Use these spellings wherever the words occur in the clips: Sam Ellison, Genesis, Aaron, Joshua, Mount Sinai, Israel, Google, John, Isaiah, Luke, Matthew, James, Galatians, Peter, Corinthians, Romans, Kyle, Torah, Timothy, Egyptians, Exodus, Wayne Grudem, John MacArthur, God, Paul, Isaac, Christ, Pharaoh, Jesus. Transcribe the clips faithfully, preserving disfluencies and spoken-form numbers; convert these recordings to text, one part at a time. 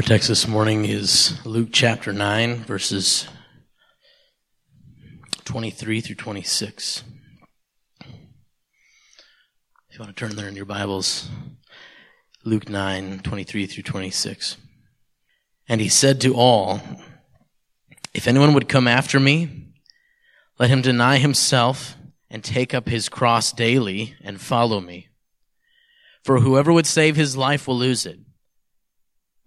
Our text this morning is Luke chapter nine, verses twenty-three through twenty-six. If you want to turn there in your Bibles, Luke nine, twenty-three through twenty-six. And he said to all, "If anyone would come after me, let him deny himself and take up his cross daily and follow me. For whoever would save his life will lose it.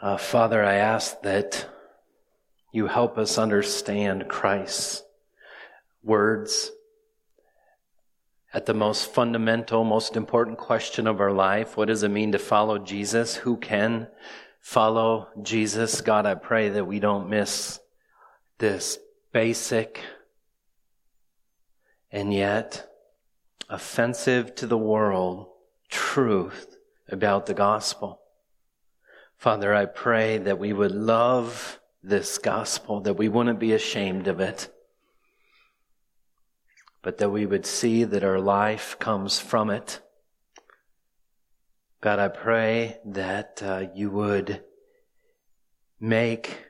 Uh, Father, I ask that you help us understand Christ's words at the most fundamental, most important question of our life. What does it mean to follow Jesus? Who can follow Jesus? God, I pray that we don't miss this basic and yet offensive to the world truth about the gospel. Father, I pray that we would love this gospel, that we wouldn't be ashamed of it, but that we would see that our life comes from it. God, I pray that uh, you would make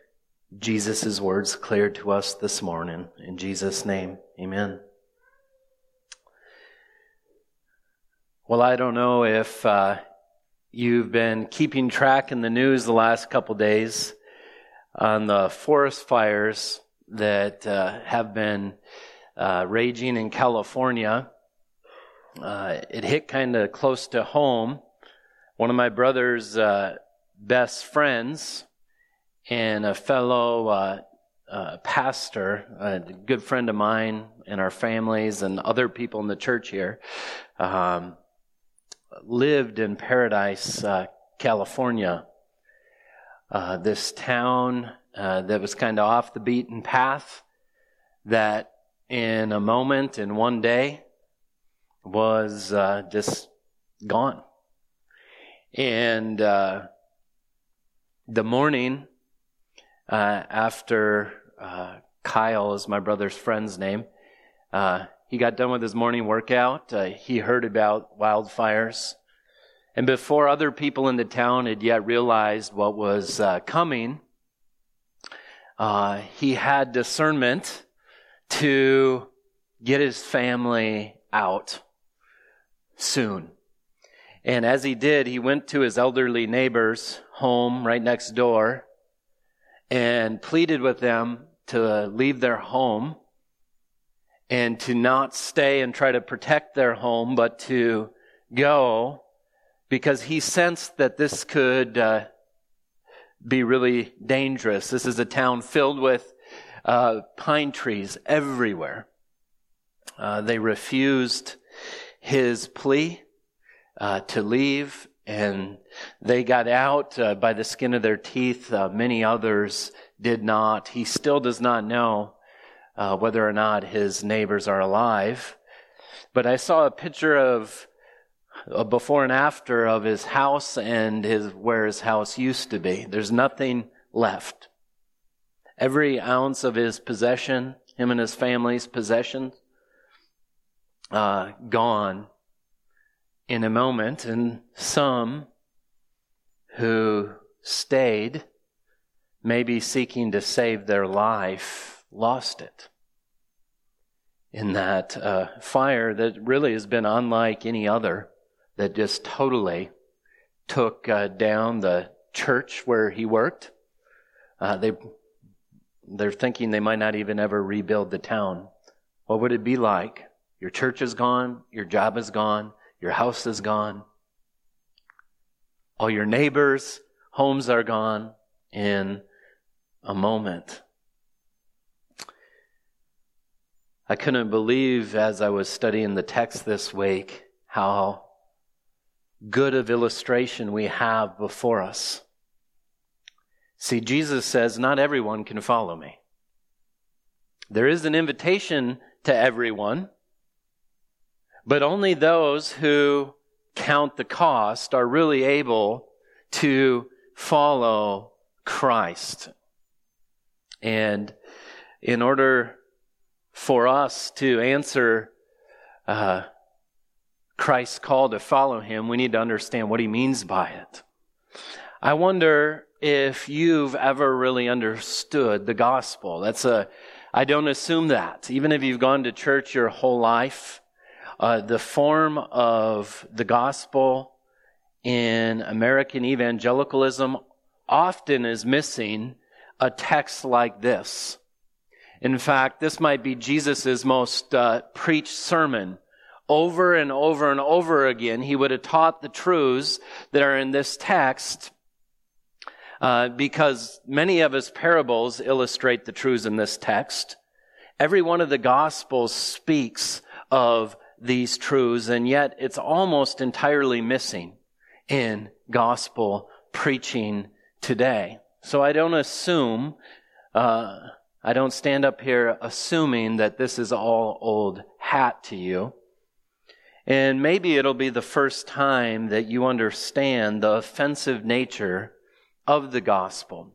Jesus' words clear to us this morning. In Jesus' name, amen. Well, I don't know if... Uh, You've been keeping track in the news the last couple days on the forest fires that uh, have been uh, raging in California. Uh, it hit kind of close to home. One of my brother's uh, best friends and a fellow uh, uh, pastor, a good friend of mine and our families and other people in the church here, um, lived in Paradise, uh, California. Uh, this town uh, that was kind of off the beaten path, that in a moment, in one day, was uh, just gone. And uh, the morning uh, after uh, Kyle is my brother's friend's name, uh, he got done with his morning workout. Uh, he heard about wildfires. And before other people in the town had yet realized what was uh, coming, uh, he had discernment to get his family out soon. And as he did, he went to his elderly neighbor's home right next door and pleaded with them to leave their home and to not stay and try to protect their home, but to go, because he sensed that this could uh, be really dangerous. This is a town filled with uh, pine trees everywhere. Uh, they refused his plea uh, to leave, and they got out uh, by the skin of their teeth. Uh, many others did not. He still does not know Uh, whether or not his neighbors are alive. But I saw a picture of a before and after of his house and his where his house used to be. There's nothing left. Every ounce of his possession, him and his family's possessions, uh, gone in a moment. And some who stayed, maybe seeking to save their life, lost it in that uh, fire that really has been unlike any other, that just totally took uh, down the church where he worked. Uh, they, they're thinking they might not even ever rebuild the town. What would it be like? Your church is gone, your job is gone, your house is gone, all your neighbors' homes are gone in a moment. I couldn't believe as I was studying the text this week how good of illustration we have before us See, Jesus says, not everyone can follow me. There is an invitation to everyone, but only those who count the cost are really able to follow Christ. And in order for us to answer uh, Christ's call to follow him, we need to understand what he means by it. I wonder if you've ever really understood the gospel. That's a, I don't assume that. Even if you've gone to church your whole life, uh, the form of the gospel in American evangelicalism often is missing a text like this. In fact, this might be Jesus's most uh, preached sermon. Over and over and over again, he would have taught the truths that are in this text, uh, because many of his parables illustrate the truths in this text. Every one of the Gospels speaks of these truths, and yet it's almost entirely missing in gospel preaching today. So I don't assume, uh, I don't stand up here assuming that this is all old hat to you. And maybe it'll be the first time that you understand the offensive nature of the gospel.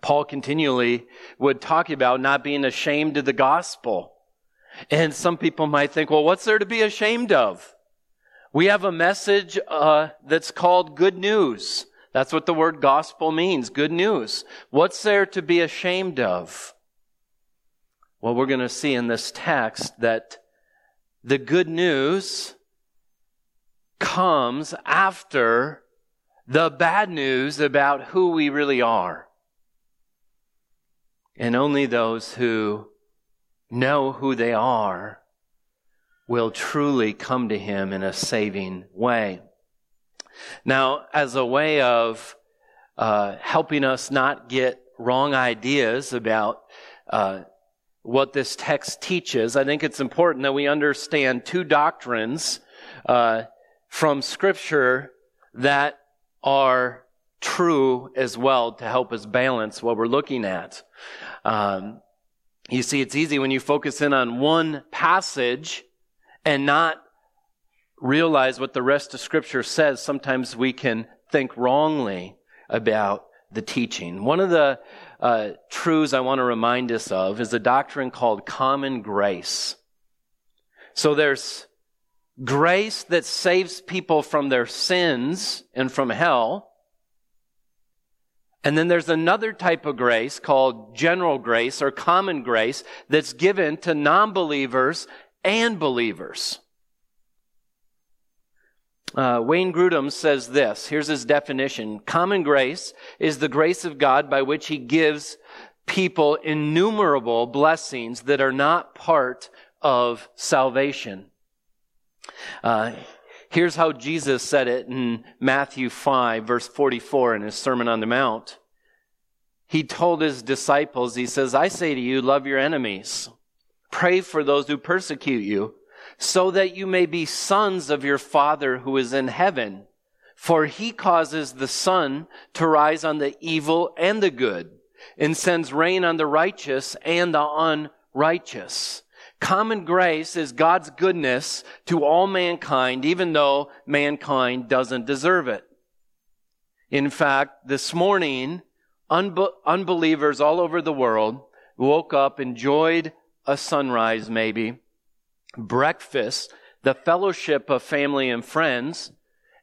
Paul continually would talk about not being ashamed of the gospel. And some people might think, well, what's there to be ashamed of? We have a message uh, that's called good news. That's what the word gospel means, good news. What's there to be ashamed of? Well, we're going to see in this text that the good news comes after the bad news about who we really are. And only those who know who they are will truly come to him in a saving way. Now, as a way of uh, helping us not get wrong ideas about uh, what this text teaches, I think it's important that we understand two doctrines uh, from Scripture that are true as well to help us balance what we're looking at. Um, you see, it's easy when you focus in on one passage and not realize what the rest of Scripture says. Sometimes we can think wrongly about the teaching. One of the uh, truths I want to remind us of is a doctrine called common grace. So there's grace that saves people from their sins and from hell. And then there's another type of grace called general grace or common grace that's given to non-believers and believers. Uh, Wayne Grudem says this. Here's his definition. Common grace is the grace of God by which he gives people innumerable blessings that are not part of salvation. Uh, here's how Jesus said it in Matthew five, verse forty-four in his Sermon on the Mount. He told his disciples, he says, I say to you, love your enemies. Pray for those who persecute you, so that you may be sons of your Father who is in heaven. For he causes the sun to rise on the evil and the good, and sends rain on the righteous and the unrighteous. Common grace is God's goodness to all mankind, even though mankind doesn't deserve it. In fact, this morning, unbe- unbelievers all over the world woke up, enjoyed a sunrise maybe, breakfast, the fellowship of family and friends,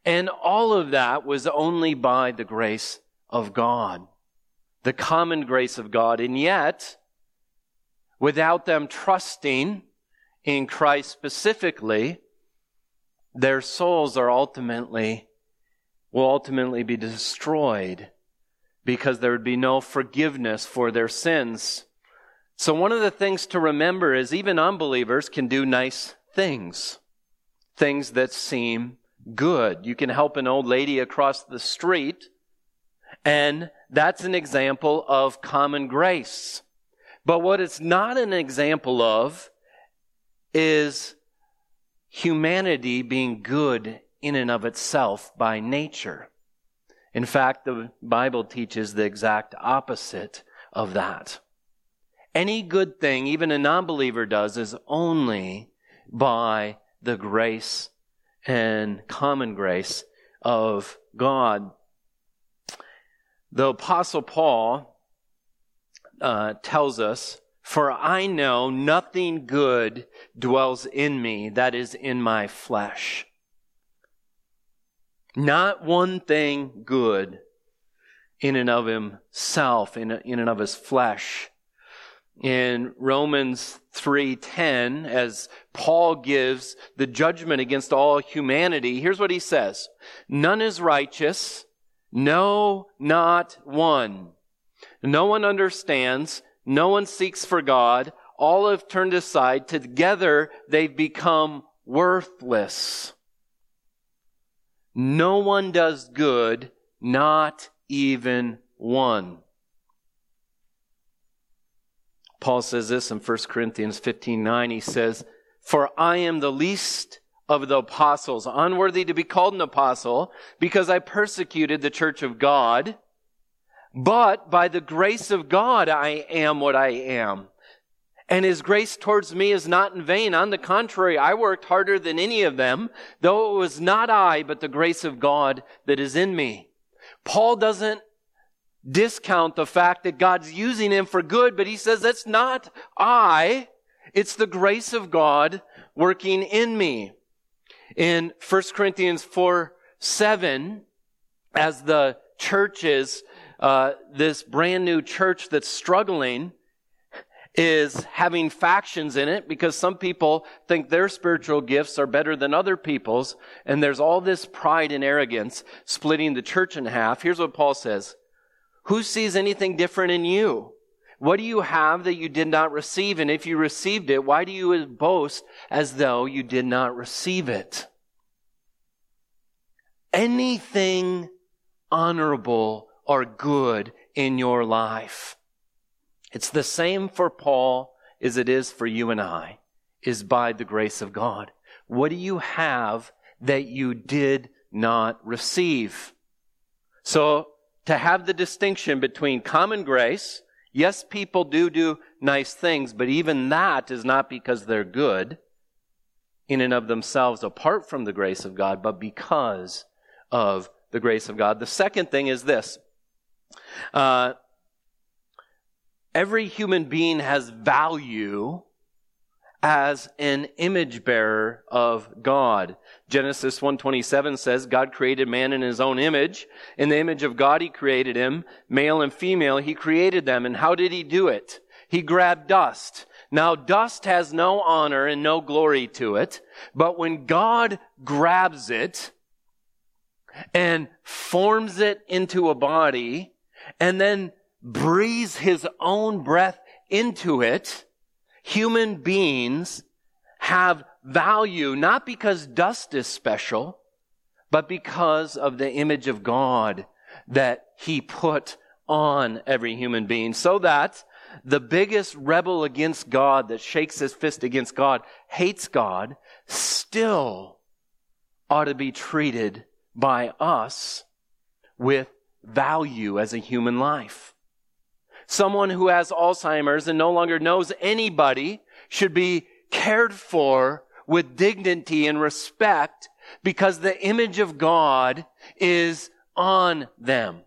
and all of that was only by the grace of God, the common grace of God. And yet, without them trusting in Christ specifically, their souls are ultimately, will ultimately be destroyed because there would be no forgiveness for their sins. So one of the things to remember is even unbelievers can do nice things, things that seem good. You can help an old lady across the street, and that's an example of common grace. But what it's not an example of is humanity being good in and of itself by nature. In fact, the Bible teaches the exact opposite of that. Any good thing, even a non-believer does, is only by the grace and common grace of God. The Apostle Paul uh, tells us, "For I know nothing good dwells in me, that is, in my flesh." Not one thing good in and of himself, in, in and of his flesh. In Romans three ten, as Paul gives the judgment against all humanity, here's what he says: "None is righteous, no, not one. No one understands, no one seeks for God. All have turned aside, together they've become worthless. No one does good, not even one." Paul says this in First Corinthians fifteen nine. He says, "For I am the least of the apostles, unworthy to be called an apostle, because I persecuted the church of God. But by the grace of God I am what I am. And his grace towards me is not in vain. On the contrary, I worked harder than any of them, though it was not I, but the grace of God that is in me." Paul doesn't discount the fact that God's using him for good, but he says, that's not I, it's the grace of God working in me. In First Corinthians four seven, as the church is, uh, this brand new church that's struggling, is having factions in it because some people think their spiritual gifts are better than other people's, and there's all this pride and arrogance splitting the church in half. Here's what Paul says: "Who sees anything different in you? What do you have that you did not receive? And if you received it, why do you boast as though you did not receive it?" Anything honorable or good in your life, it's the same for Paul as it is for you and I, is by the grace of God. What do you have that you did not receive? So to have the distinction between common grace, yes, people do do nice things, but even that is not because they're good in and of themselves apart from the grace of God, but because of the grace of God. The second thing is this. Uh, Every human being has value as an image bearer of God. Genesis one twenty-seven says, "God created man in his own image. In the image of God he created him. Male and female he created them." And how did he do it? He grabbed dust. Now dust has no honor and no glory to it, but when God grabs it and forms it into a body and then breathes his own breath into it, human beings have value, not because dust is special, but because of the image of God that he put on every human being. So that the biggest rebel against God, that shakes his fist against God, hates God, still ought to be treated by us with value as a human life. Someone who has Alzheimer's and no longer knows anybody should be cared for with dignity and respect because the image of God is on them.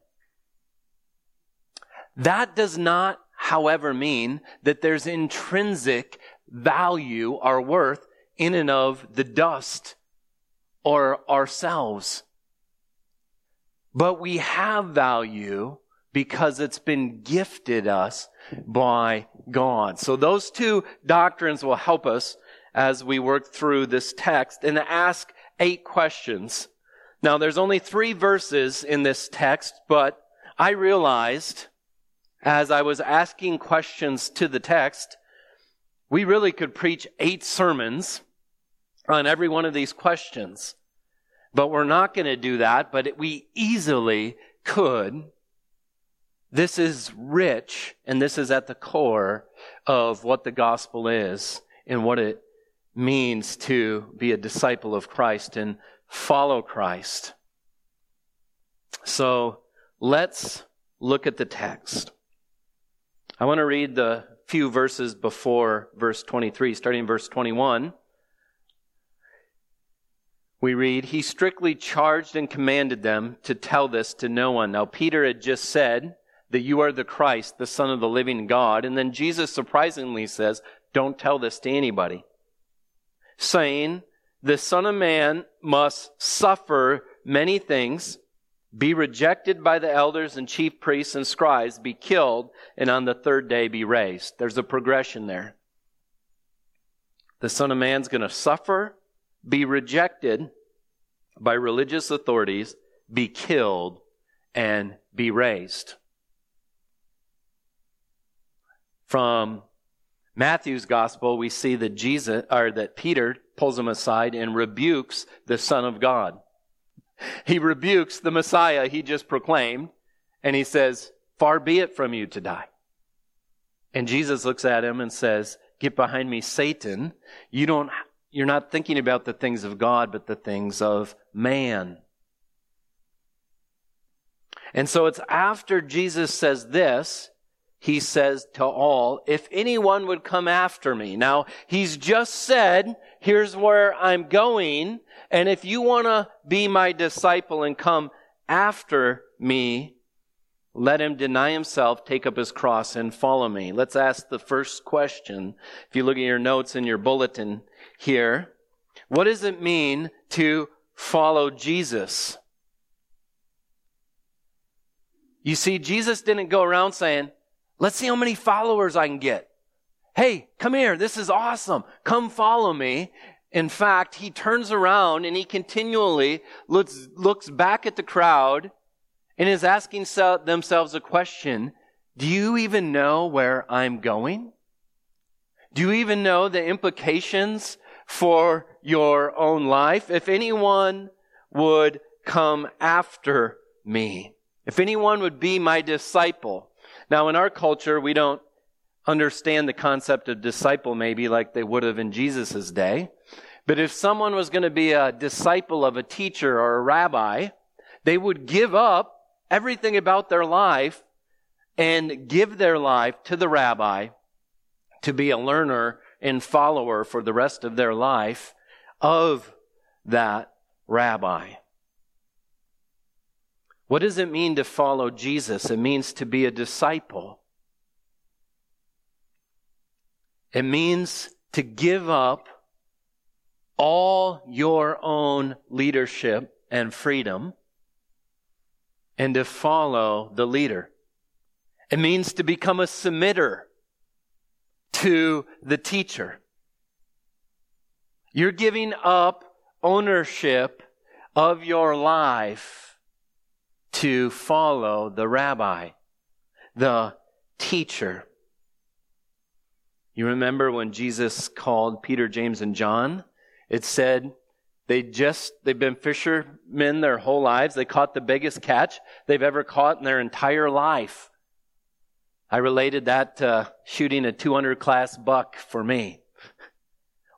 That does not, however, mean that there's intrinsic value or worth in and of the dust or ourselves. But we have value because it's been gifted us by God. So those two doctrines will help us as we work through this text and ask eight questions. Now, there's only three verses in this text, but I realized as I was asking questions to the text, we really could preach eight sermons on every one of these questions. But we're not going to do that, but we easily could. This is rich, and this is at the core of what the gospel is and what it means to be a disciple of Christ and follow Christ. So let's look at the text. I want to read the few verses before verse twenty-three, starting in verse twenty-one. We read, "He strictly charged and commanded them to tell this to no one." Now, Peter had just said that you are the Christ, the Son of the living God. And then Jesus surprisingly says, "Don't tell this to anybody," saying, "The Son of Man must suffer many things, be rejected by the elders and chief priests and scribes, be killed, and on the third day be raised." There's a progression there. The Son of Man's going to suffer, be rejected by religious authorities, be killed, and be raised. From Matthew's gospel, we see that Jesus, or that Peter pulls him aside and rebukes the Son of God. He rebukes the Messiah he just proclaimed, and he says, "Far be it from you to die." And Jesus looks at him and says, "Get behind me, Satan. You don't, you're not thinking about the things of God, but the things of man." And so it's after Jesus says this, he says to all, "If anyone would come after me." Now, he's just said, here's where I'm going, and if you want to be my disciple and come after me, let him deny himself, take up his cross, and follow me. Let's ask the first question. If you look at your notes in your bulletin here, what does it mean to follow Jesus? You see, Jesus didn't go around saying, "Let's see how many followers I can get. Hey, come here. This is awesome. Come follow me." In fact, he turns around and he continually looks, looks back at the crowd and is asking so, themselves a question. Do you even know where I'm going? Do you even know the implications for your own life? If anyone would come after me, if anyone would be my disciple. Now, in our culture, we don't understand the concept of disciple maybe like they would have in Jesus' day. But if someone was going to be a disciple of a teacher or a rabbi, they would give up everything about their life and give their life to the rabbi to be a learner and follower for the rest of their life of that rabbi. What does it mean to follow Jesus? It means to be a disciple. It means to give up all your own leadership and freedom and to follow the leader. It means to become a submitter to the teacher. You're giving up ownership of your life to follow the rabbi, the teacher. You remember when Jesus called Peter, James, and John? It said they just, they've been fishermen their whole lives. They caught the biggest catch they've ever caught in their entire life. I related that to shooting a two hundred class buck for me.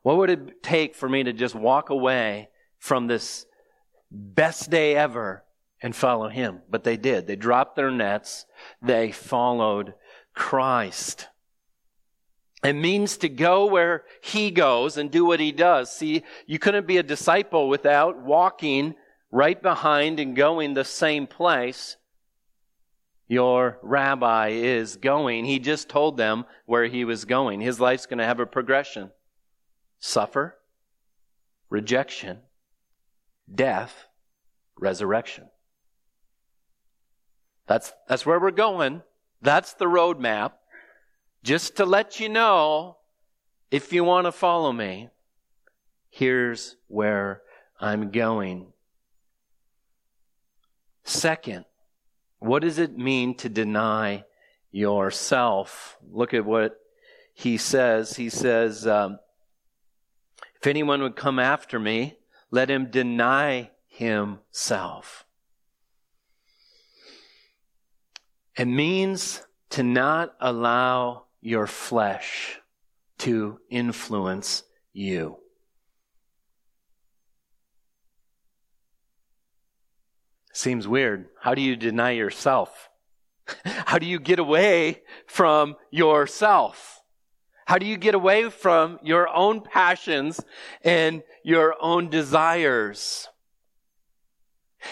What would it take for me to just walk away from this best day ever and follow him? But they did. They dropped their nets. They followed Christ. It means to go where he goes and do what he does. See, you couldn't be a disciple without walking right behind and going the same place your rabbi is going. He just told them where he was going. His life's going to have a progression. Suffer, rejection, death, resurrection. That's that's where we're going. That's the roadmap. Just to let you know, if you want to follow me, here's where I'm going. Second, what does it mean to deny yourself? Look at what he says. He says, um, if anyone would come after me, let him deny himself. It means to not allow your flesh to influence you. Seems weird. How do you deny yourself? How do you get away from yourself? How do you get away from your own passions and your own desires?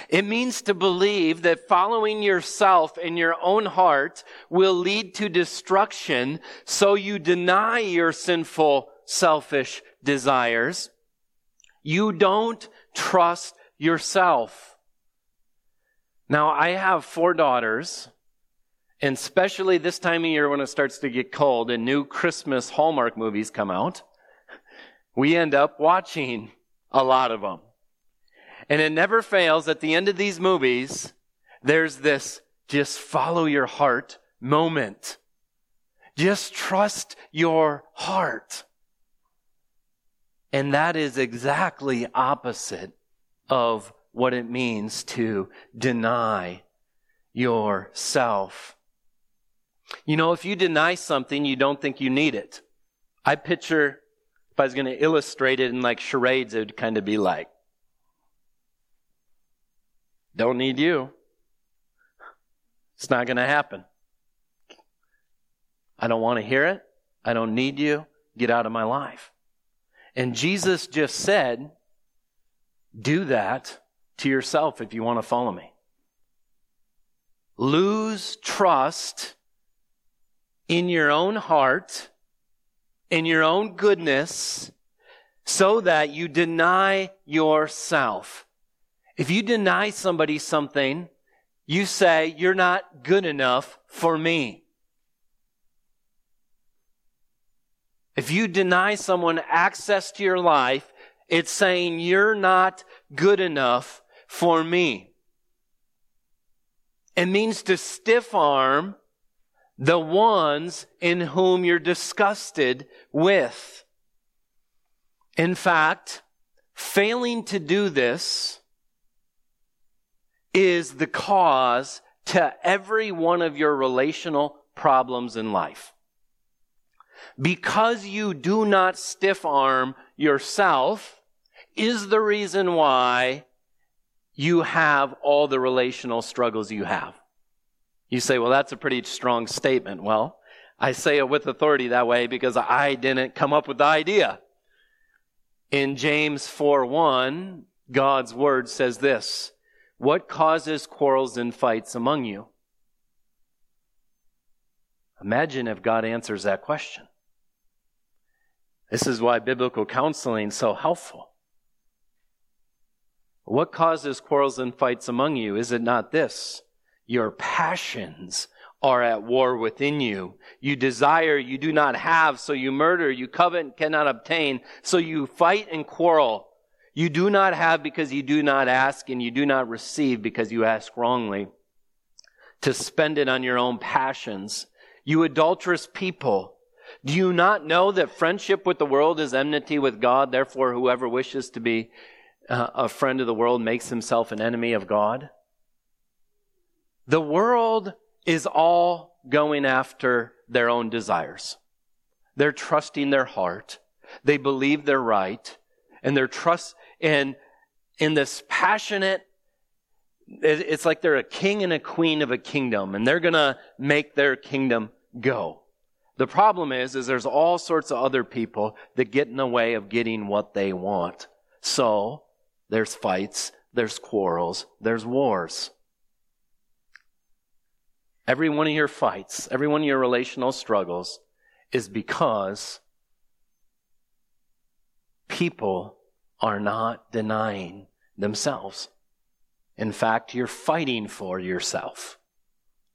It means to believe that following yourself and your own heart will lead to destruction, so you deny your sinful, selfish desires. You don't trust yourself. Now, I have four daughters, and especially this time of year when it starts to get cold and new Christmas Hallmark movies come out, we end up watching a lot of them. And it never fails, at the end of these movies, there's this just follow your heart moment. Just trust your heart. And that is exactly opposite of what it means to deny yourself. You know, if you deny something, you don't think you need it. I picture, if I was going to illustrate it in like charades, it would kind of be like, don't need you. It's not going to happen. I don't want to hear it. I don't need you. Get out of my life. And Jesus just said, do that to yourself if you want to follow me. Lose trust in your own heart, in your own goodness, so that you deny yourself. If you deny somebody something, you say, you're not good enough for me. If you deny someone access to your life, it's saying, you're not good enough for me. It means to stiff arm the ones in whom you're disgusted with. In fact, failing to do this is the cause to every one of your relational problems in life. Because you do not stiff arm yourself is the reason why you have all the relational struggles you have. You say, well, that's a pretty strong statement. Well, I say it with authority that way because I didn't come up with the idea. In James four one, God's word says this, what causes quarrels and fights among you? Imagine if God answers that question. This is why biblical counseling is so helpful. What causes quarrels and fights among you? Is it not this? Your passions are at war within you. You desire, you do not have, so you murder. You covet and cannot obtain, so you fight and quarrel. You do not have because you do not ask, and you do not receive because you ask wrongly, to spend it on your own passions. You adulterous people, do you not know that friendship with the world is enmity with God? Therefore, whoever wishes to be uh, a friend of the world makes himself an enemy of God. The world is all going after their own desires. They're trusting their heart. They believe they're right. And they're trust. And in this passionate, it's like they're a king and a queen of a kingdom, and they're going to make their kingdom go. The problem is, is there's all sorts of other people that get in the way of getting what they want. So there's fights, there's quarrels, there's wars. Every one of your fights, every one of your relational struggles is because people are not denying themselves. In fact, you're fighting for yourself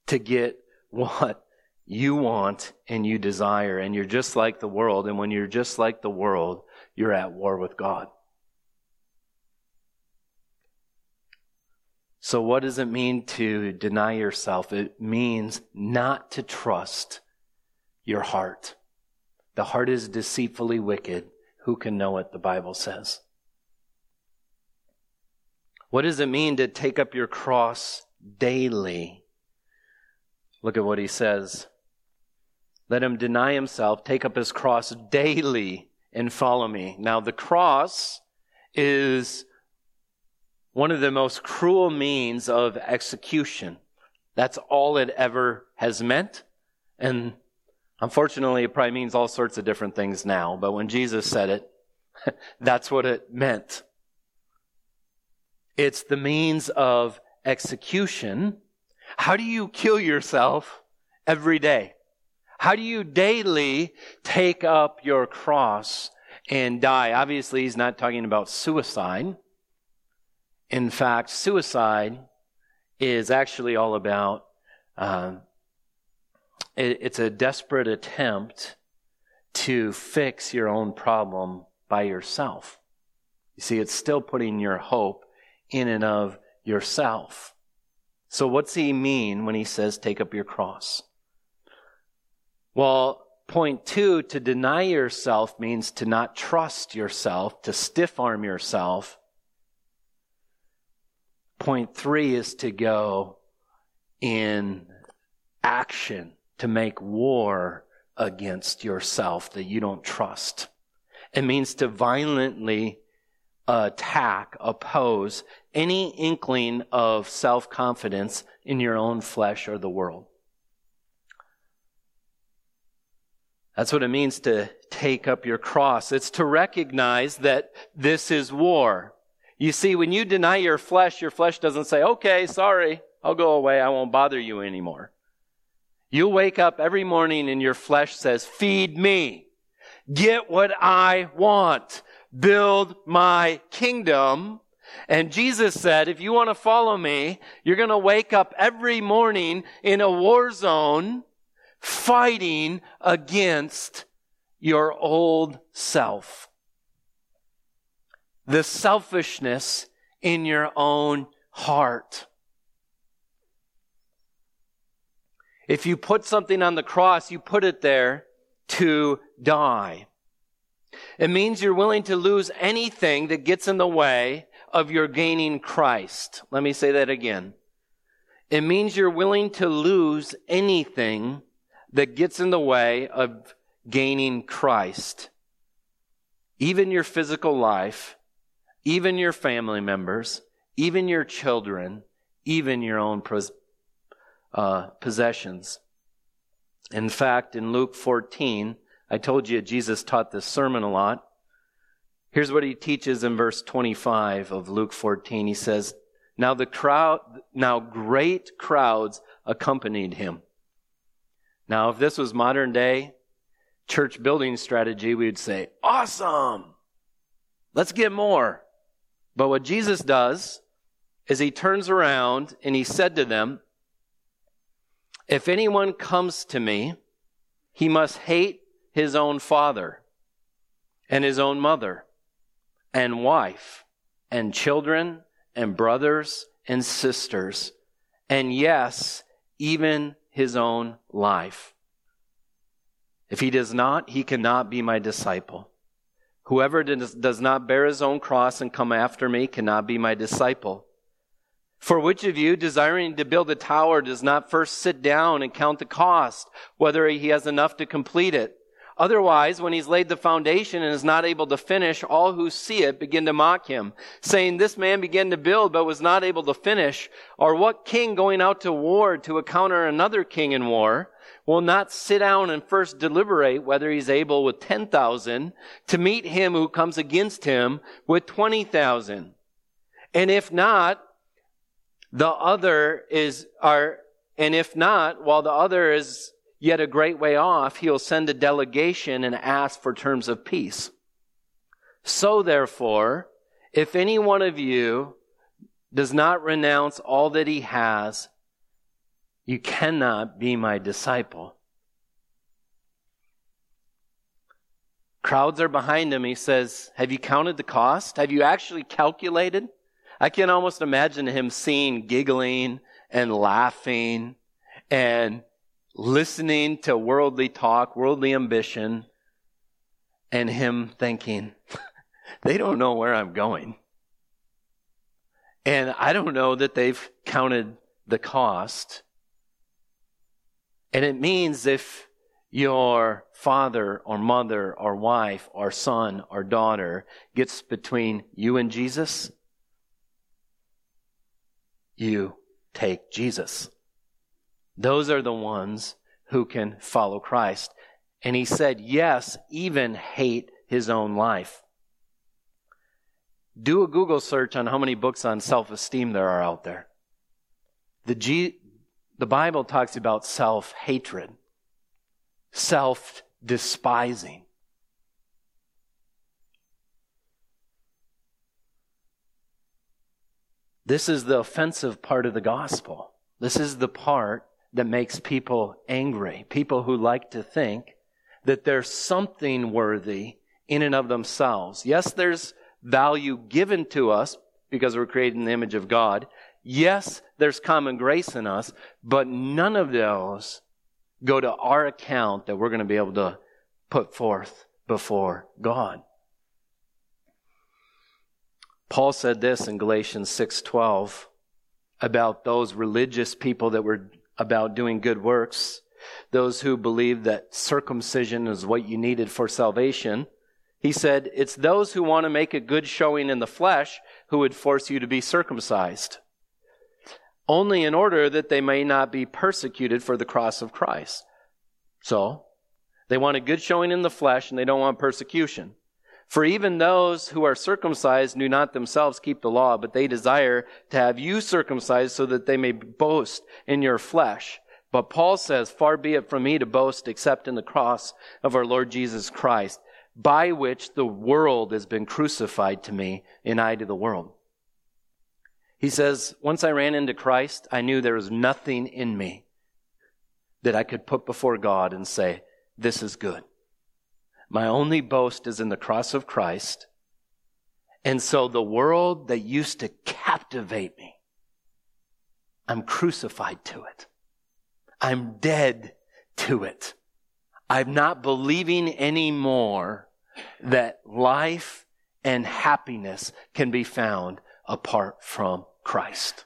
to get what you want and you desire, and you're just like the world, and when you're just like the world, you're at war with God. So what does it mean to deny yourself? It means not to trust your heart. The heart is deceitfully wicked. Who can know it, the Bible says. What does it mean to take up your cross daily? Look at what he says. Let him deny himself, take up his cross daily, and follow me. Now, the cross is one of the most cruel means of execution. That's all it ever has meant. And unfortunately, it probably means all sorts of different things now. But when Jesus said it, that's what it meant. It's the means of execution. How do you kill yourself every day? How do you daily take up your cross and die? Obviously, he's not talking about suicide. In fact, suicide is actually all about, uh, it, it's a desperate attempt to fix your own problem by yourself. You see, it's still putting your hope in and of yourself. So what's he mean when he says take up your cross? Well, point two, to deny yourself means to not trust yourself, to stiff arm yourself. Point three is to go in action, to make war against yourself that you don't trust. It means to violently attack, oppose any inkling of self-confidence in your own flesh or the world. That's what it means to take up your cross. It's to recognize that this is war. You see, when you deny your flesh, your flesh doesn't say, okay, sorry, I'll go away, I won't bother you anymore. You wake up every morning and your flesh says, feed me, get what I want, build my kingdom. And Jesus said, if you want to follow me, you're going to wake up every morning in a war zone, fighting against your old self. The selfishness in your own heart. If you put something on the cross, you put it there to die. It means you're willing to lose anything that gets in the way of your gaining Christ. Let me say that again. It means you're willing to lose anything that gets in the way of gaining Christ. Even your physical life, even your family members, even your children, even your own pos- uh, possessions. In fact, in Luke fourteen, I told you Jesus taught this sermon a lot. Here's what he teaches in verse twenty-five of Luke fourteen. He says, Now the crowd, now great crowds accompanied him. Now, if this was modern day church building strategy, we would say, awesome! Let's get more. But what Jesus does is he turns around and he said to them, If anyone comes to me, he must hate his own father and his own mother and wife and children and brothers and sisters and yes, even his own life. If he does not, he cannot be my disciple. Whoever does not bear his own cross and come after me cannot be my disciple. For which of you, desiring to build a tower, does not first sit down and count the cost, whether he has enough to complete it? Otherwise, when he's laid the foundation and is not able to finish, all who see it begin to mock him, saying, This man began to build but was not able to finish. Or what king going out to war to encounter another king in war will not sit down and first deliberate whether he's able with ten thousand to meet him who comes against him with twenty thousand? And if not, the other is, are, and if not, while the other is yet a great way off, he'll send a delegation and ask for terms of peace. So therefore, if any one of you does not renounce all that he has, you cannot be my disciple. Crowds are behind him. He says, have you counted the cost? Have you actually calculated? I can almost imagine him seeing giggling and laughing and listening to worldly talk, worldly ambition, and him thinking, they don't know where I'm going. And I don't know that they've counted the cost. And it means if your father or mother or wife or son or daughter gets between you and Jesus, you take Jesus. Those are the ones who can follow Christ. And he said, yes, even hate his own life. Do a Google search on how many books on self-esteem there are out there. The G- the Bible talks about self-hatred, self-despising. This is the offensive part of the gospel. This is the part that makes people angry, people who like to think that there's something worthy in and of themselves. Yes, there's value given to us because we're created in the image of God. Yes, there's common grace in us, but none of those go to our account that we're going to be able to put forth before God. Paul said this in Galatians six twelve about those religious people that were about doing good works, those who believed that circumcision is what you needed for salvation. He said, it's those who want to make a good showing in the flesh who would force you to be circumcised, only in order that they may not be persecuted for the cross of Christ. So, they want a good showing in the flesh and they don't want persecution. For even those who are circumcised do not themselves keep the law, but they desire to have you circumcised so that they may boast in your flesh. But Paul says, far be it from me to boast except in the cross of our Lord Jesus Christ, by which the world has been crucified to me and I to the world. He says, once I ran into Christ, I knew there was nothing in me that I could put before God and say, this is good. My only boast is in the cross of Christ. And so the world that used to captivate me, I'm crucified to it. I'm dead to it. I'm not believing anymore that life and happiness can be found apart from Christ.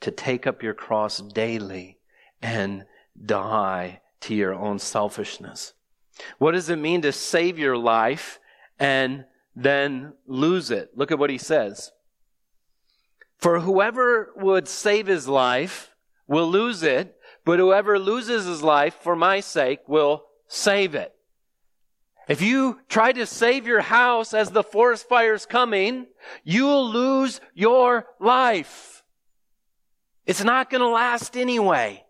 To take up your cross daily and die to your own selfishness. What does it mean to save your life and then lose it? Look at what he says. For whoever would save his life will lose it, but whoever loses his life for my sake will save it. If you try to save your house as the forest fire's coming, you'll lose your life. It's not going to last anyway.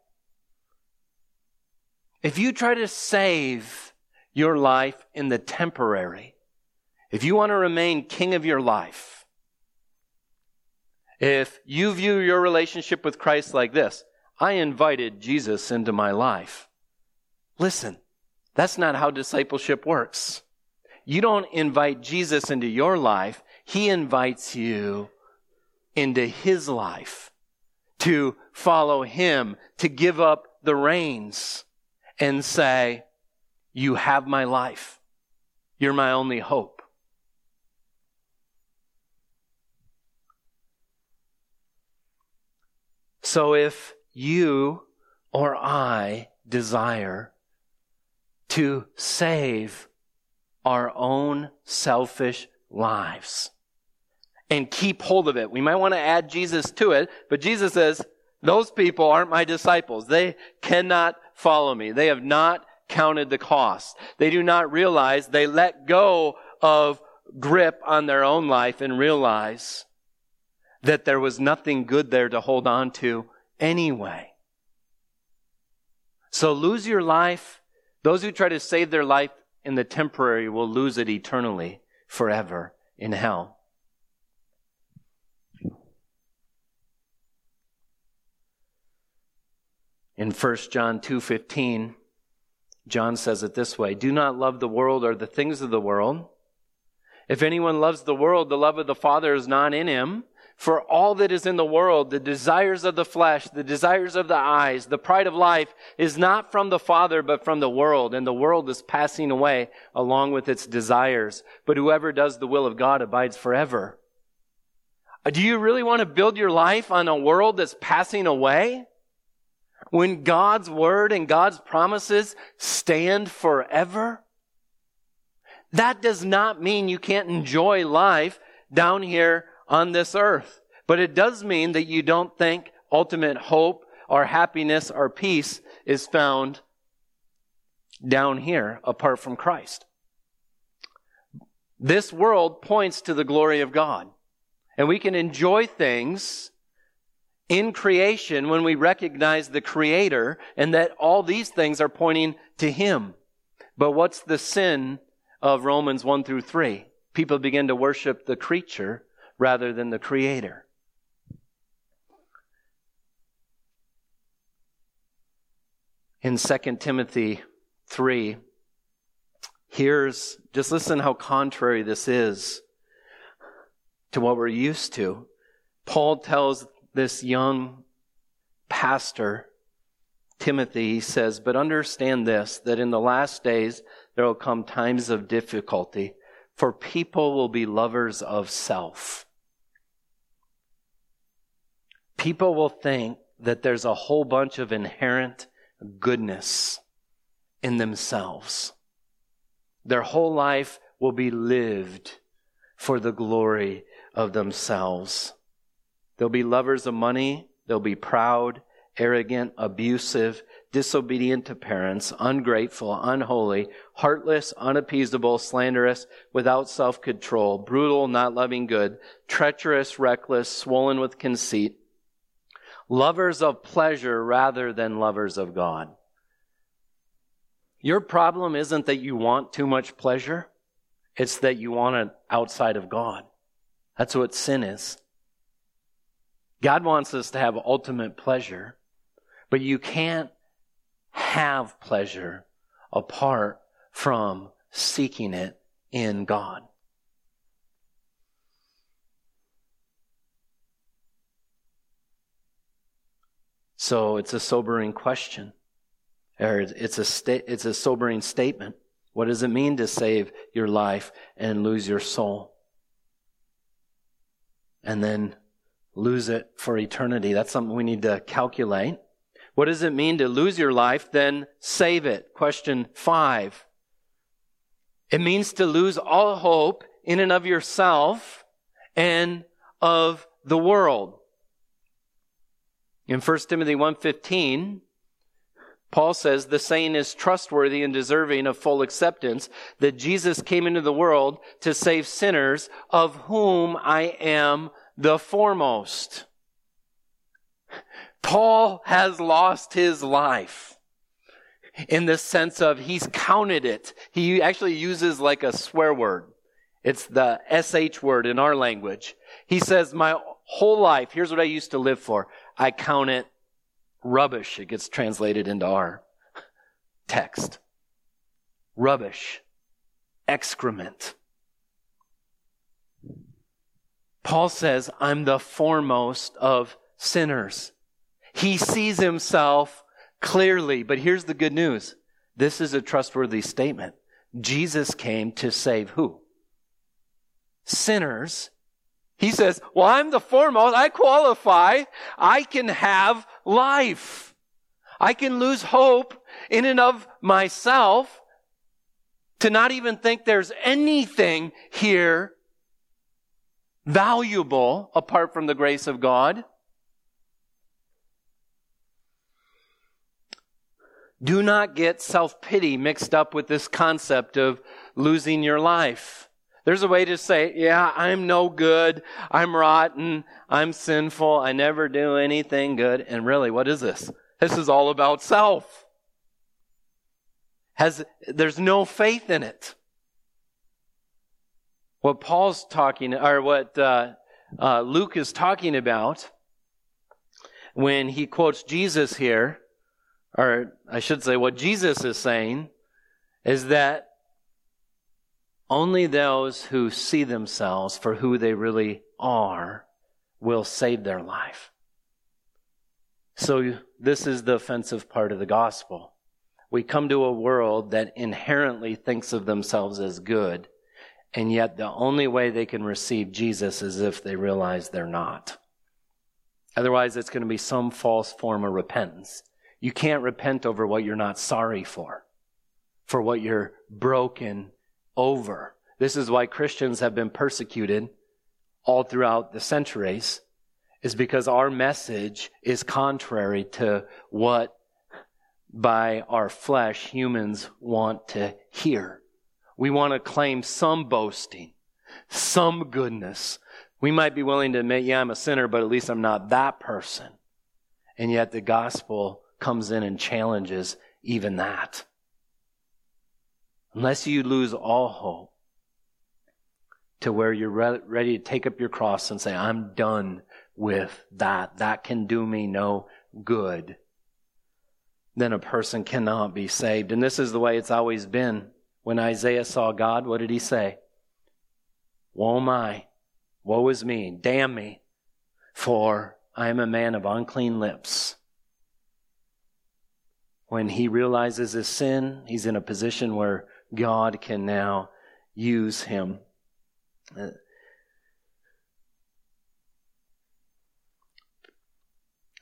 If you try to save your life in the temporary, if you want to remain king of your life, if you view your relationship with Christ like this, I invited Jesus into my life. Listen, that's not how discipleship works. You don't invite Jesus into your life. He invites you into his life, to follow him, to give up the reins and say, you have my life. You're my only hope. So if you or I desire to save our own selfish lives, and keep hold of it. We might want to add Jesus to it, but Jesus says, those people aren't my disciples. They cannot follow me. They have not counted the cost. They do not realize they let go of grip on their own life and realize that there was nothing good there to hold on to anyway. So lose your life. Those who try to save their life in the temporary will lose it eternally, forever in hell. In First John two fifteen, John says it this way, do not love the world or the things of the world. If anyone loves the world, the love of the Father is not in him. For all that is in the world, the desires of the flesh, the desires of the eyes, the pride of life, is not from the Father, but from the world. And the world is passing away along with its desires. But whoever does the will of God abides forever. Do you really want to build your life on a world that's passing away? When God's word and God's promises stand forever, That does not mean you can't enjoy life down here on this earth. But it does mean that you don't think ultimate hope or happiness or peace is found down here apart from Christ. This world points to the glory of God. And we can enjoy things in creation when we recognize the Creator and that all these things are pointing to Him. But what's the sin of Romans one through three? People begin to worship the creature rather than the Creator. In Second Timothy three, here's, just listen how contrary this is to what we're used to. Paul tells this young pastor, Timothy, he says, "But understand this, that in the last days there will come times of difficulty, for people will be lovers of self." People will think that there's a whole bunch of inherent goodness in themselves. Their whole life will be lived for the glory of themselves. They'll be lovers of money. They'll be proud, arrogant, abusive, disobedient to parents, ungrateful, unholy, heartless, unappeasable, slanderous, without self-control, brutal, not loving good, treacherous, reckless, swollen with conceit, lovers of pleasure rather than lovers of God. Your problem isn't that you want too much pleasure. It's that you want it outside of God. That's what sin is. God wants us to have ultimate pleasure, but you can't have pleasure apart from seeking it in God. So it's a sobering question, or it's a sta- it's a sobering statement. What does it mean to save your life and lose your soul? And then lose it for eternity. That's something we need to calculate. What does it mean to lose your life, then save it? Question five. It means to lose all hope in and of yourself and of the world. In First Timothy one fifteen, Paul says, "The saying is trustworthy and deserving of full acceptance, that Jesus came into the world to save sinners, of whom I am the foremost." Paul has lost his life in the sense of he's counted it. He actually uses like a swear word. It's the S H word in our language. He says, "My whole life, here's what I used to live for. I count it rubbish." It gets translated into our text. Rubbish. Excrement. Paul says, "I'm the foremost of sinners." He sees himself clearly, but here's the good news. This is a trustworthy statement. Jesus came to save who? Sinners. He says, "Well, I'm the foremost. I qualify. I can have life. I can lose hope in and of myself to not even think there's anything here valuable apart from the grace of God." Do not get self-pity mixed up with this concept of losing your life. There's a way to say, "Yeah, I'm no good. I'm rotten. I'm sinful. I never do anything good." And really, what is this? This is all about self. Has, there's no faith in it. What Paul's talking, or what uh, uh, Luke is talking about when he quotes Jesus here, or I should say what Jesus is saying, is that only those who see themselves for who they really are will save their life. So this is the offensive part of the gospel. We come to a world that inherently thinks of themselves as good, and yet the only way they can receive Jesus is if they realize they're not. Otherwise, it's going to be some false form of repentance. You can't repent over what you're not sorry for, for what you're broken over. This is why Christians have been persecuted all throughout the centuries, is because our message is contrary to what by our flesh humans want to hear. We want to claim some boasting, some goodness. We might be willing to admit, yeah, I'm a sinner, but at least I'm not that person. And yet the gospel comes in and challenges even that. Unless you lose all hope to where you're re- ready to take up your cross and say, I'm done with that. That can do me no good. Then a person cannot be saved. And this is the way it's always been. When Isaiah saw God, what did he say? Woe am I, woe is me, damn me, for I am a man of unclean lips. When he realizes his sin, he's in a position where God can now use him.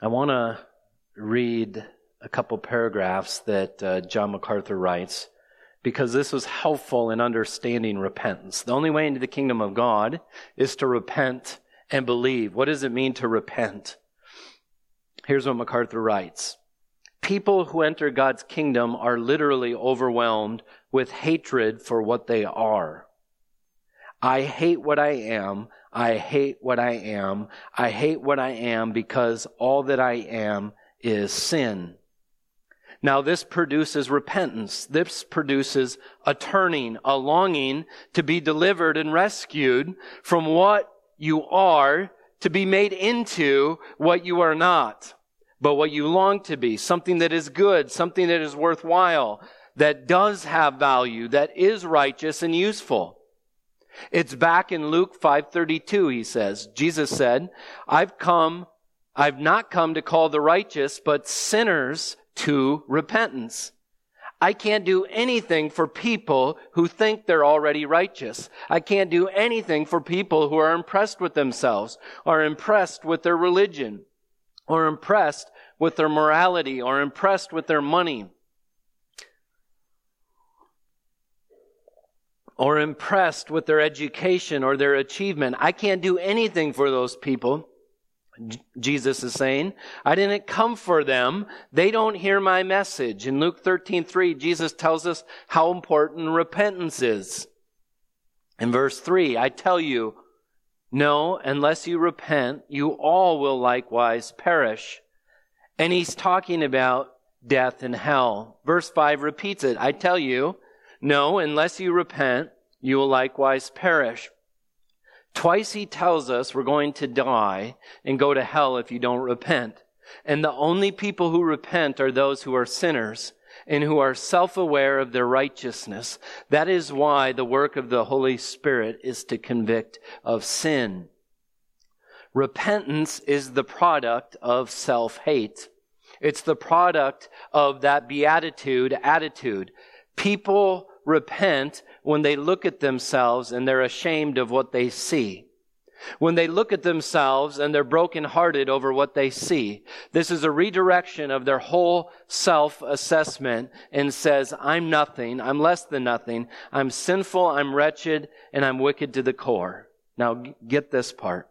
I want to read a couple paragraphs that uh, John MacArthur writes, because this was helpful in understanding repentance. The only way into the kingdom of God is to repent and believe. What does it mean to repent? Here's what MacArthur writes. People who enter God's kingdom are literally overwhelmed with hatred for what they are. I hate what I am. I hate what I am. I hate what I am because all that I am is sin. Now this produces repentance. This produces a turning, a longing to be delivered and rescued from what you are to be made into what you are not, but what you long to be, something that is good, something that is worthwhile, that does have value, that is righteous and useful. It's back in Luke five thirty-two, he says. Jesus said, I've come, I've not come to call the righteous, but sinners to repentance. I can't do anything for people who think they're already righteous. I can't do anything for people who are impressed with themselves, are impressed with their religion, or impressed with their morality, or impressed with their money, or impressed with their education or their achievement. I can't do anything for those people, Jesus is saying. I didn't come for them. They don't hear my message. In Luke thirteen three, Jesus tells us how important repentance is. In verse three, I tell you, no, unless you repent, you all will likewise perish. And he's talking about death and hell. Verse five repeats it. I tell you, no, unless you repent, you will likewise perish. Twice he tells us we're going to die and go to hell if you don't repent. And the only people who repent are those who are sinners and who are self-aware of their righteousness. That is why the work of the Holy Spirit is to convict of sin. Repentance is the product of self-hate. It's the product of that beatitude attitude. People repent when they look at themselves and they're ashamed of what they see. When they look at themselves and they're brokenhearted over what they see. This is a redirection of their whole self-assessment and says, I'm nothing, I'm less than nothing, I'm sinful, I'm wretched, and I'm wicked to the core. Now get this part.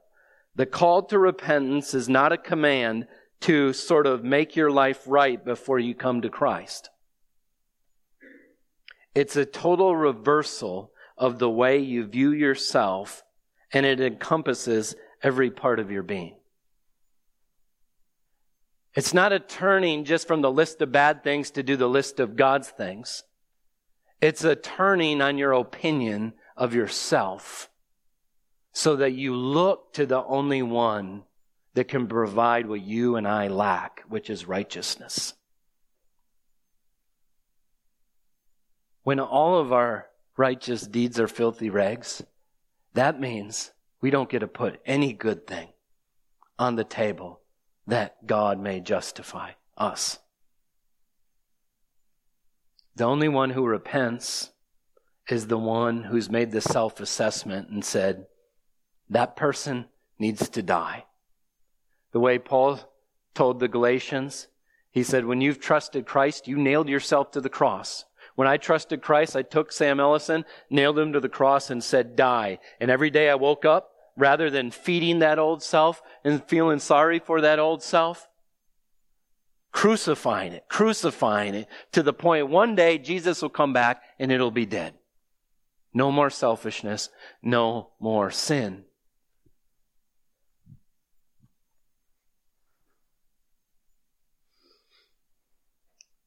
The call to repentance is not a command to sort of make your life right before you come to Christ. It's a total reversal of the way you view yourself, and it encompasses every part of your being. It's not a turning just from the list of bad things to do the list of God's things. It's a turning on your opinion of yourself so that you look to the only one that can provide what you and I lack, which is righteousness. When all of our righteous deeds are filthy rags, that means we don't get to put any good thing on the table that God may justify us. The only one who repents is the one who's made the self-assessment and said, that person needs to die. The way Paul told the Galatians, he said, when you've trusted Christ, you nailed yourself to the cross. When I trusted Christ, I took Sam Ellison, nailed him to the cross, and said, die. And every day I woke up, rather than feeding that old self and feeling sorry for that old self, crucifying it, crucifying it, to the point one day Jesus will come back and it'll be dead. No more selfishness, no more sin.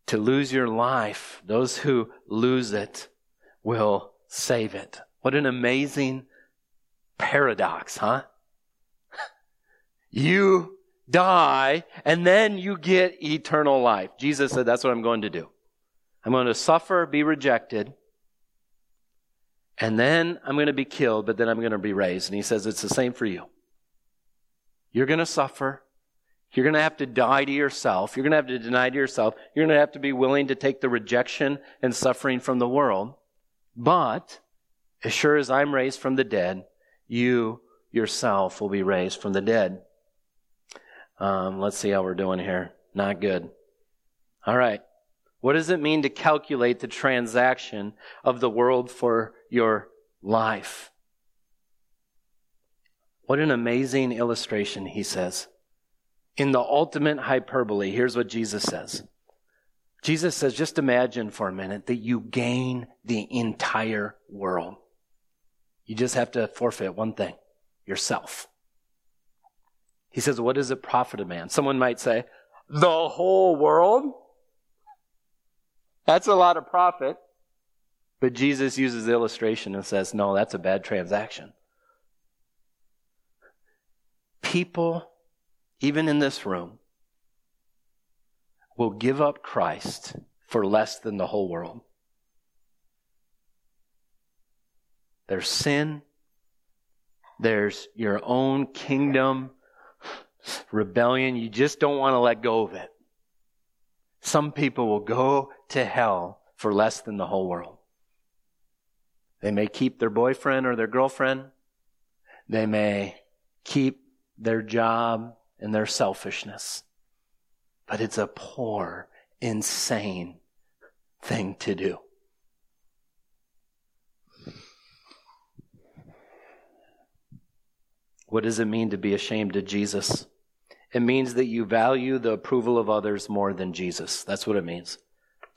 To lose your life, those who lose it will save it. What an amazing paradox, huh? You die, and then you get eternal life. Jesus said, that's what I'm going to do. I'm going to suffer, be rejected, and then I'm going to be killed, but then I'm going to be raised. And he says, it's the same for you. You're going to suffer. You're going to have to die to yourself. You're going to have to deny to yourself. You're going to have to be willing to take the rejection and suffering from the world. But as sure as I'm raised from the dead, you yourself will be raised from the dead. Um, let's see how we're doing here. Not good. All right. What does it mean to calculate the transaction of the world for your life? What an amazing illustration, he says. In the ultimate hyperbole, here's what Jesus says. Jesus says, just imagine for a minute that you gain the entire world. You just have to forfeit one thing, yourself. He says, what does it profit a man? Someone might say, the whole world? That's a lot of profit. But Jesus uses the illustration and says, no, that's a bad transaction. People, even in this room, will give up Christ for less than the whole world. There's sin. There's your own kingdom, rebellion. You just don't want to let go of it. Some people will go to hell for less than the whole world. They may keep their boyfriend or their girlfriend. They may keep their job and their selfishness. But it's a poor, insane thing to do. What does it mean to be ashamed of Jesus? It means that you value the approval of others more than Jesus. That's what it means.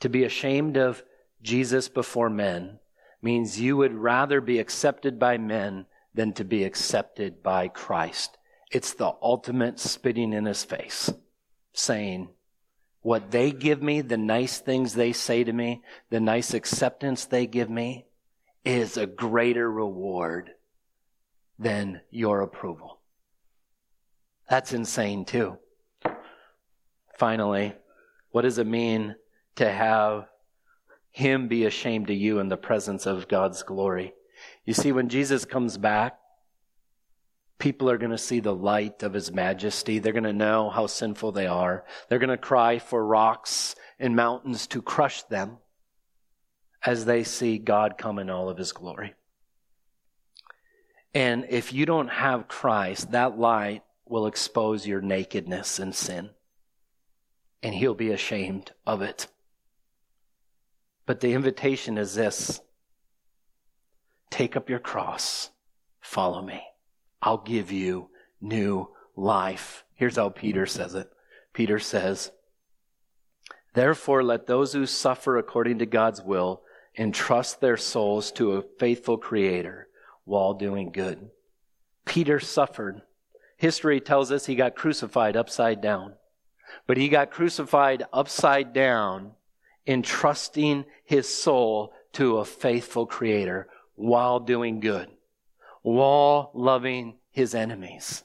To be ashamed of Jesus before men means you would rather be accepted by men than to be accepted by Christ. It's the ultimate spitting in his face, saying, what they give me, the nice things they say to me, the nice acceptance they give me, is a greater reward than your approval. That's insane too. Finally, what does it mean to have him be ashamed of you in the presence of God's glory? You see, when Jesus comes back, people are going to see the light of his majesty. They're going to know how sinful they are. They're going to cry for rocks and mountains to crush them as they see God come in all of his glory. And if you don't have Christ, that light will expose your nakedness and sin, and he'll be ashamed of it. But the invitation is this: take up your cross, follow me. I'll give you new life. Here's how Peter says it. Peter says, therefore, let those who suffer according to God's will entrust their souls to a faithful Creator while doing good. Peter suffered. History tells us he got crucified upside down. But he got crucified upside down, entrusting his soul to a faithful Creator while doing good, while loving his enemies.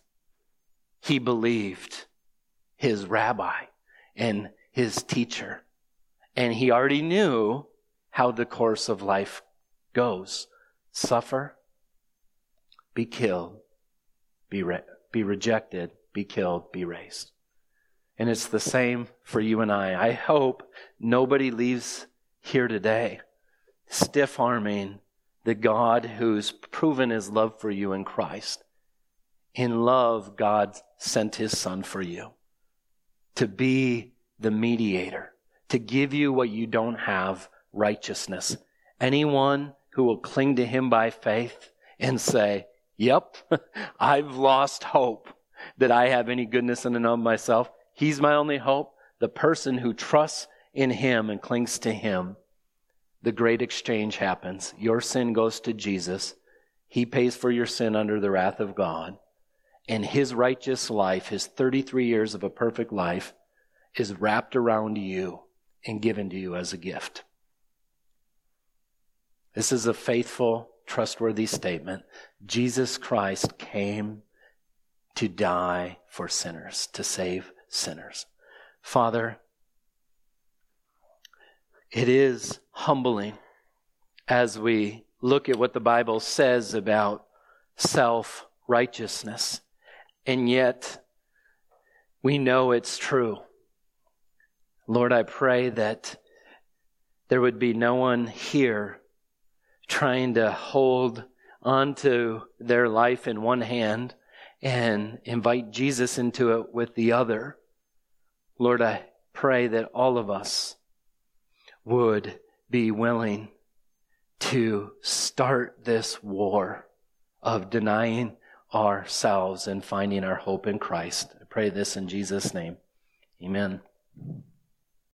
He believed his rabbi and his teacher. And he already knew how the course of life goes. Suffer, be killed, be re- be rejected, be killed, be raised. And it's the same for you and I. I hope nobody leaves here today stiff-arming the God who's proven his love for you in Christ. In love, God sent his Son for you to be the mediator, to give you what you don't have righteousness. Anyone who will cling to him by faith and say, yep, I've lost hope that I have any goodness in and of myself. He's my only hope. The person who trusts in him and clings to him, the great exchange happens. Your sin goes to Jesus. He pays for your sin under the wrath of God. And his righteous life, his thirty-three years of a perfect life, is wrapped around you and given to you as a gift. This is a faithful, trustworthy statement. Jesus Christ came to die for sinners, to save sinners. Father, it is humbling as we look at what the Bible says about self-righteousness, and yet we know it's true. Lord, I pray that there would be no one here trying to hold onto their life in one hand and invite Jesus into it with the other. Lord, I pray that all of us would be willing to start this war of denying ourselves and finding our hope in Christ. I pray this in Jesus' name. Amen.